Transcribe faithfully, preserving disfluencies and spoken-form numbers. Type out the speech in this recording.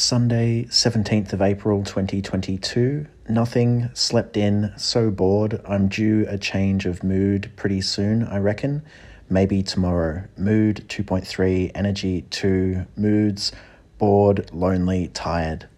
Sunday, seventeenth of April, twenty twenty-two. Nothing, slept in, so bored. I'm due a change of mood pretty soon, I reckon. Maybe tomorrow. Mood two point three, energy two, moods, bored, lonely, tired.